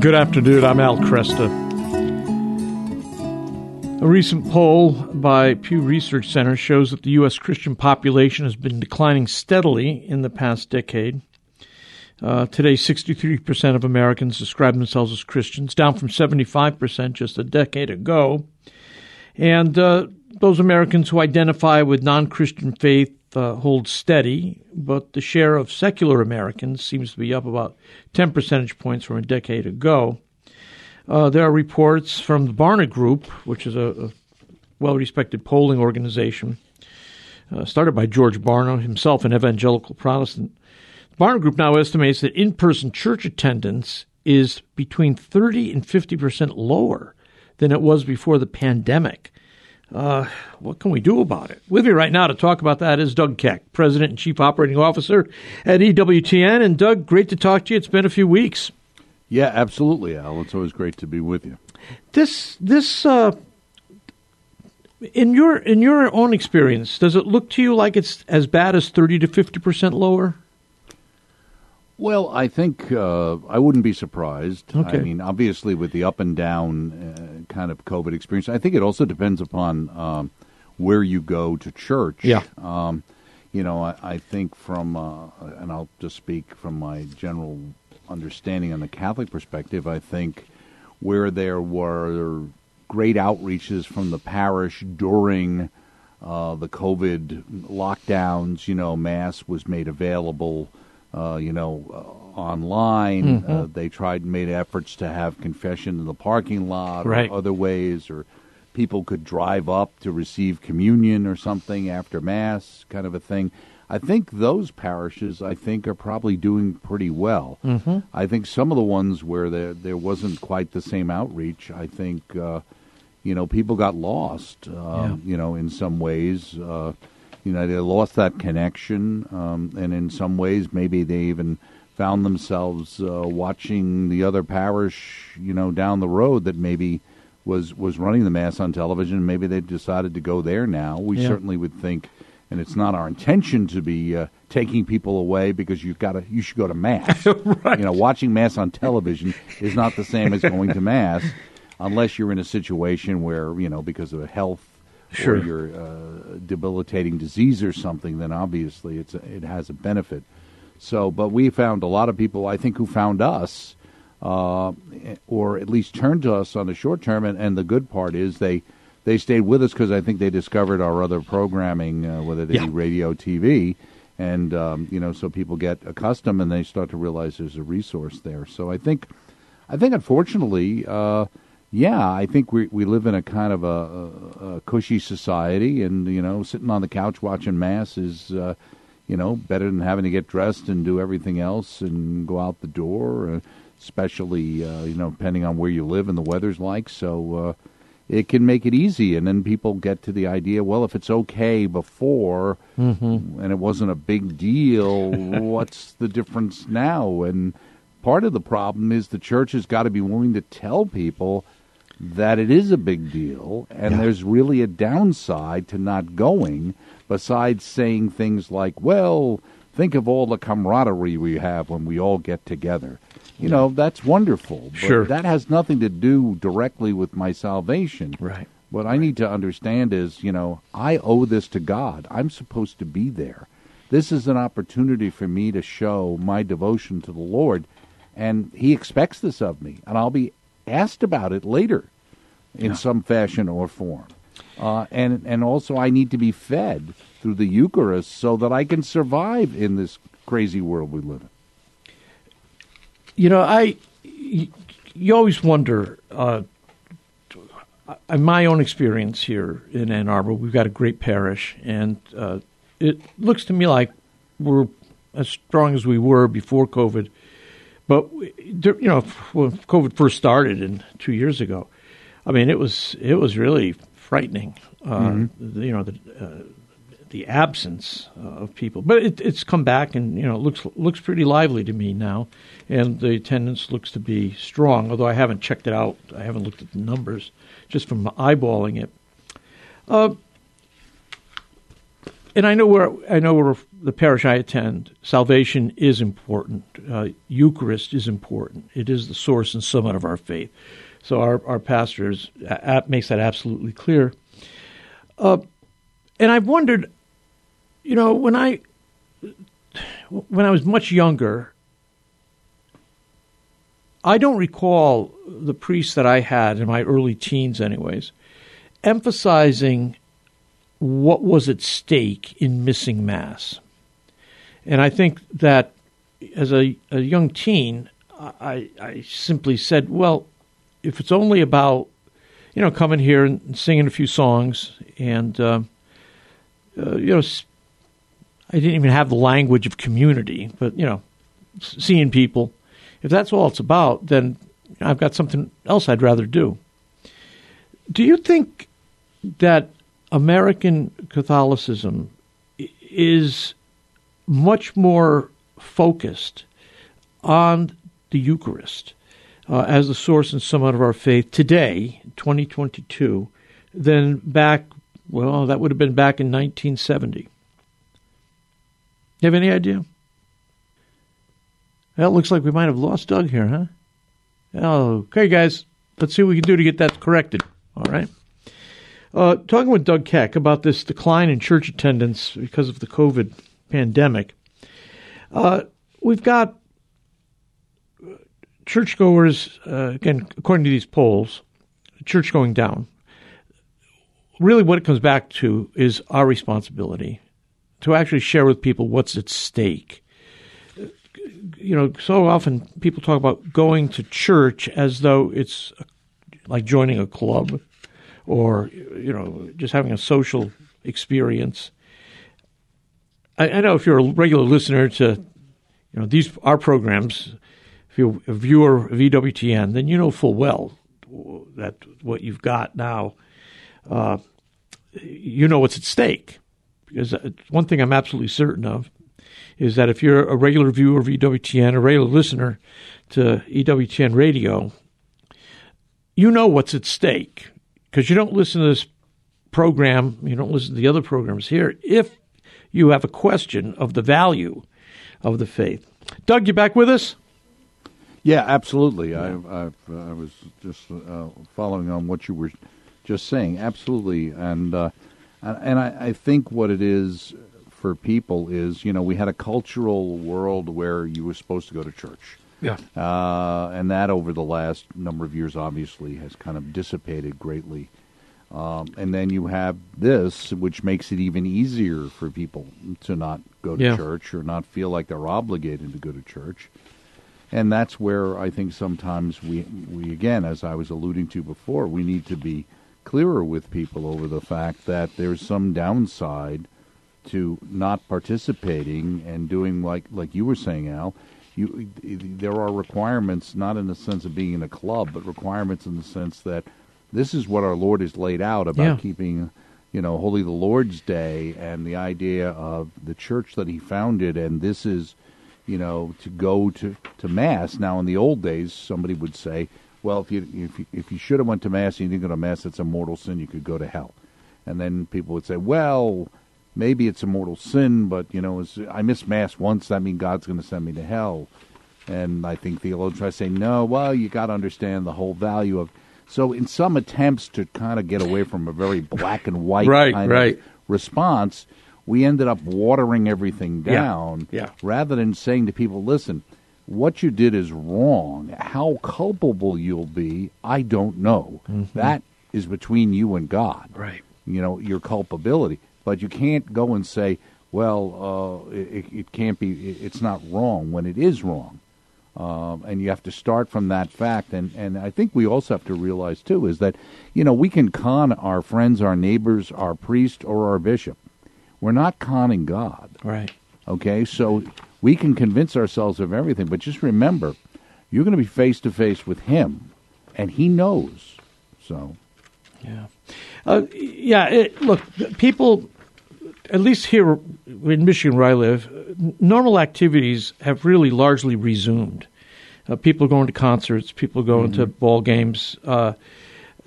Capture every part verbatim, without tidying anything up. Good afternoon. I'm Al Cresta. A recent poll by Pew Research Center shows that the U S Christian population has been declining steadily in the past decade. Uh, today, sixty-three percent of Americans describe themselves as Christians, down from seventy-five percent just a decade ago. And uh, those Americans who identify with non-Christian faith Uh, holds steady, but the share of secular Americans seems to be up about ten percentage points from a decade ago. Uh, there are reports from the Barna Group, which is a, a well-respected polling organization, uh, started by George Barna, himself an evangelical Protestant. The Barna Group now estimates that in-person church attendance is between thirty and fifty percent lower than it was before the pandemic. Uh, what can we do about it? With me right now to talk about that is Doug Keck, President and Chief Operating Officer at E W T N. And Doug, great to talk to you. It's been a few weeks. Yeah, absolutely, Al. It's always great to be with you. This, this, uh, in your in your own experience, does it look to you like it's as bad as thirty to fifty percent lower? Well, I think uh, I wouldn't be surprised. Okay. I mean, obviously, with the up and down uh, kind of COVID experience, I think it also depends upon um, where you go to church. Yeah. Um, you know, I, I think from, uh, and I'll just speak from my general understanding on the Catholic perspective, I think where there were great outreaches from the parish during uh, the COVID lockdowns, you know, Mass was made available Uh, you know, uh, online. Mm-hmm. Uh, they tried and made efforts to have confession in the parking lot, right, or other ways, or people could drive up to receive communion or something after Mass, kind of a thing. I think those parishes, I think, are probably doing pretty well. Mm-hmm. I think some of the ones where there, there wasn't quite the same outreach, I think, uh, you know, people got lost, um, yeah. you know, in some ways, uh You know, they lost that connection, um, and in some ways, maybe they even found themselves uh, watching the other parish, you know, down the road that maybe was was running the Mass on television. Maybe they decided to go there now. We yeah. certainly would think, and it's not our intention to be uh, taking people away because you've got to, you should go to Mass. Right. You know, watching Mass on television is not the same as going to Mass, unless you're in a situation where, you know, because of health, sure, or your uh, debilitating disease or something, then obviously it's a, it has a benefit. So, but we found a lot of people, I think, who found us, uh, or at least turned to us on the short term, and, and the good part is they, they stayed with us because I think they discovered our other programming, uh, whether they yeah. be radio, T V, and, um, you know, so people get accustomed and they start to realize there's a resource there. So I think, I think unfortunately... Uh, Yeah, I think we we live in a kind of a, a, a cushy society, and, you know, sitting on the couch watching Mass is, uh, you know, better than having to get dressed and do everything else and go out the door, especially, uh, you know, depending on where you live and the weather's like. So uh, it can make it easy, and then people get to the idea, well, if it's okay before, mm-hmm, and it wasn't a big deal, what's the difference now? And part of the problem is the church has got to be willing to tell people that it is a big deal, and yeah. there's really a downside to not going, besides saying things like, well, think of all the camaraderie we have when we all get together. You yeah. know, that's wonderful, but sure, that has nothing to do directly with my salvation. Right. What right. I need to understand is, you know, I owe this to God. I'm supposed to be there. This is an opportunity for me to show my devotion to the Lord, and He expects this of me, and I'll be asked about it later in yeah. some fashion or form. Uh, and and also I need to be fed through the Eucharist so that I can survive in this crazy world we live in. You know, I you always wonder, uh, in my own experience here in Ann Arbor, we've got a great parish, and uh, it looks to me like we're as strong as we were before COVID. But, you know, when COVID first started in two years ago, I mean, it was it was really frightening, uh, mm-hmm. you know, the uh, the absence of people. But it, it's come back, and, you know, it looks, looks pretty lively to me now, and the attendance looks to be strong, although I haven't checked it out. I haven't looked at the numbers, just from eyeballing it. Uh, and I know where I know where the parish I attend, salvation is important. Uh, Eucharist is important. It is the source and summit of our faith. So our, our pastor is, uh, makes that absolutely clear. Uh, and I've wondered, you know, when I when I was much younger, I don't recall the priest that I had in my early teens anyways emphasizing what was at stake in missing Mass. And I think that as a, a young teen, I, I simply said, well, if it's only about, you know, coming here and singing a few songs and, uh, uh, you know, I didn't even have the language of community, but, you know, seeing people, if that's all it's about, then I've got something else I'd rather do. Do you think that American Catholicism is much more focused on the Eucharist uh, as the source and summit of our faith today, twenty twenty-two, than back, well, that would have been back in nineteen seventy? You have any idea? Well, it looks like we might have lost Doug here, huh? Okay, guys, let's see what we can do to get that corrected, all right? Uh, talking with Doug Keck about this decline in church attendance because of the COVID pandemic, uh, we've got churchgoers, uh, again, according to these polls, church going down. Really what it comes back to is our responsibility to actually share with people what's at stake. You know, so often people talk about going to church as though it's like joining a club, or, you know, just having a social experience. I, I know if you're a regular listener to, you know, these our programs, if you're a viewer of E W T N, then you know full well that what you've got now, uh, you know what's at stake. Because one thing I'm absolutely certain of is that if you're a regular viewer of E W T N, a regular listener to E W T N radio, you know what's at stake. Because you don't listen to this program, you don't listen to the other programs here, if you have a question of the value of the faith. Doug, you back with us? Yeah, absolutely. Yeah. I, I, I was just uh, following on what you were just saying. Absolutely. And uh, and I, I think what it is for people is, you know, we had a cultural world where you were supposed to go to church. Yeah, uh, and that over the last number of years obviously has kind of dissipated greatly. Um, and then you have this, which makes it even easier for people to not go to yeah. church or not feel like they're obligated to go to church. And that's where I think sometimes we, we again, as I was alluding to before, we need to be clearer with people over the fact that there's some downside to not participating and doing like, like you were saying, Al. You, there are requirements, not in the sense of being in a club, but requirements in the sense that this is what our Lord has laid out about yeah. keeping, you know, holy the Lord's Day, and the idea of the church that he founded, and this is, you know, to go to, to Mass. Now, in the old days, somebody would say, well, if you if you, if you should have went to Mass and you didn't go to Mass, it's a mortal sin, you could go to hell. And then people would say, well, maybe it's a mortal sin, but, you know, I miss Mass once, that means God's going to send me to hell. And I think theologians try to say, no, well, you got to understand the whole value of... So in some attempts to kind of get away from a very black and white right, kind right. of response, we ended up watering everything down yeah, yeah. rather than saying to people, listen, what you did is wrong. How culpable you'll be, I don't know. Mm-hmm. That is between you and God, right? You know, your culpability. But you can't go and say, well, uh, it, it can't be, it, it's not wrong when it is wrong. Um, and you have to start from that fact. And, and I think we also have to realize, too, is that, you know, we can con our friends, our neighbors, our priest, or our bishop. We're not conning God. Right. Okay? So we can convince ourselves of everything. But just remember, you're going to be face-to-face with him, and he knows. So. Yeah. Uh, yeah, it, look, people... At least here in Michigan where I live, normal activities have really largely resumed. Uh, people are going to concerts, people are going mm-hmm. to ball games, uh,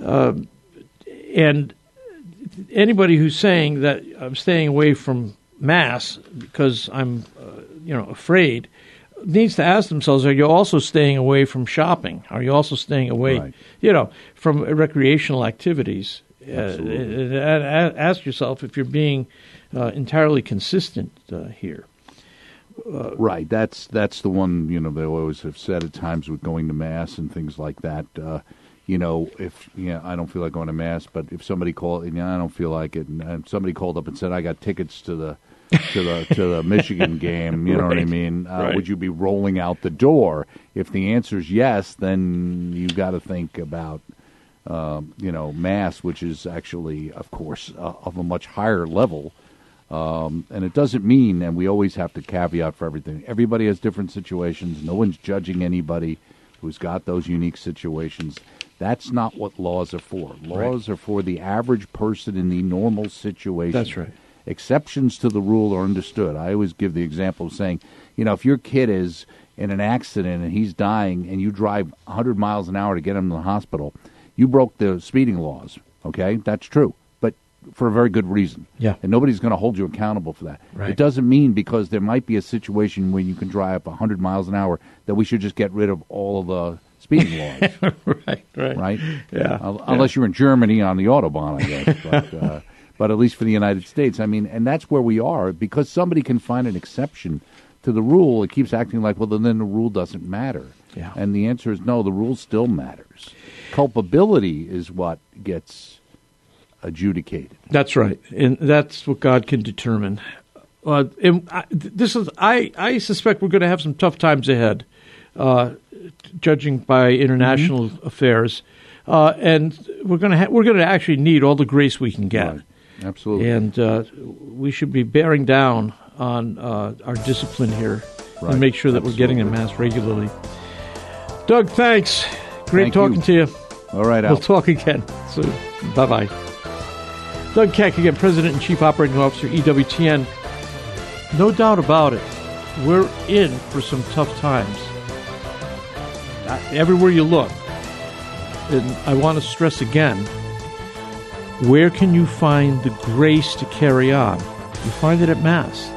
uh, and anybody who's saying that I'm staying away from mass because I'm, uh, you know, afraid needs to ask themselves, are you also staying away from shopping? Are you also staying away, right. you know, from recreational activities? Uh, ask yourself if you're being uh, entirely consistent uh, here. Uh, right. That's that's the one, you know, they always have said at times with going to mass and things like that. Uh, you know, if, you know, I don't feel like going to mass, but if somebody called, you know, I don't feel like it, and, and somebody called up and said, I got tickets to the to the to the Michigan game, you know right. what I mean? Uh, right. Would you be rolling out the door? If the answer is yes, then you got to think about, um, you know, mass, which is actually, of course, uh, of a much higher level. Um, and it doesn't mean, and we always have to caveat for everything, everybody has different situations. No one's judging anybody who's got those unique situations. That's not what laws are for. Laws right. are for the average person in the normal situation. That's right. Exceptions to the rule are understood. I always give the example of saying, you know, if your kid is in an accident and he's dying and you drive one hundred miles an hour to get him to the hospital, you broke the speeding laws, okay? That's true. For a very good reason. Yeah. And nobody's going to hold you accountable for that. Right. It doesn't mean because there might be a situation where you can drive one hundred miles an hour that we should just get rid of all of the speeding laws. right, right. Right? Yeah. Uh, yeah. Unless you're in Germany on the Autobahn, I guess. but, uh, but at least for the United States, I mean, and that's where we are. Because somebody can find an exception to the rule, it keeps acting like, well, then the rule doesn't matter. Yeah. And the answer is no, the rule still matters. Culpability is what gets adjudicated. That's right, and that's what God can determine. Uh, and I, this is, I, I suspect we're going to have some tough times ahead, uh, judging by international mm-hmm. affairs, uh, and we're going to ha- we're going to actually need all the grace we can get. Right. Absolutely, and uh, we should be bearing down on uh, our discipline here right. and make sure that Absolutely. we're getting it mass regularly. Doug, thanks. Great Thank talking you. to you. All right, Al. We'll talk again soon. Bye bye. Doug Keck, again, President and Chief Operating Officer, E W T N. No doubt about it, we're in for some tough times. Everywhere you look, and I want to stress again, where can you find the grace to carry on? You find it at Mass.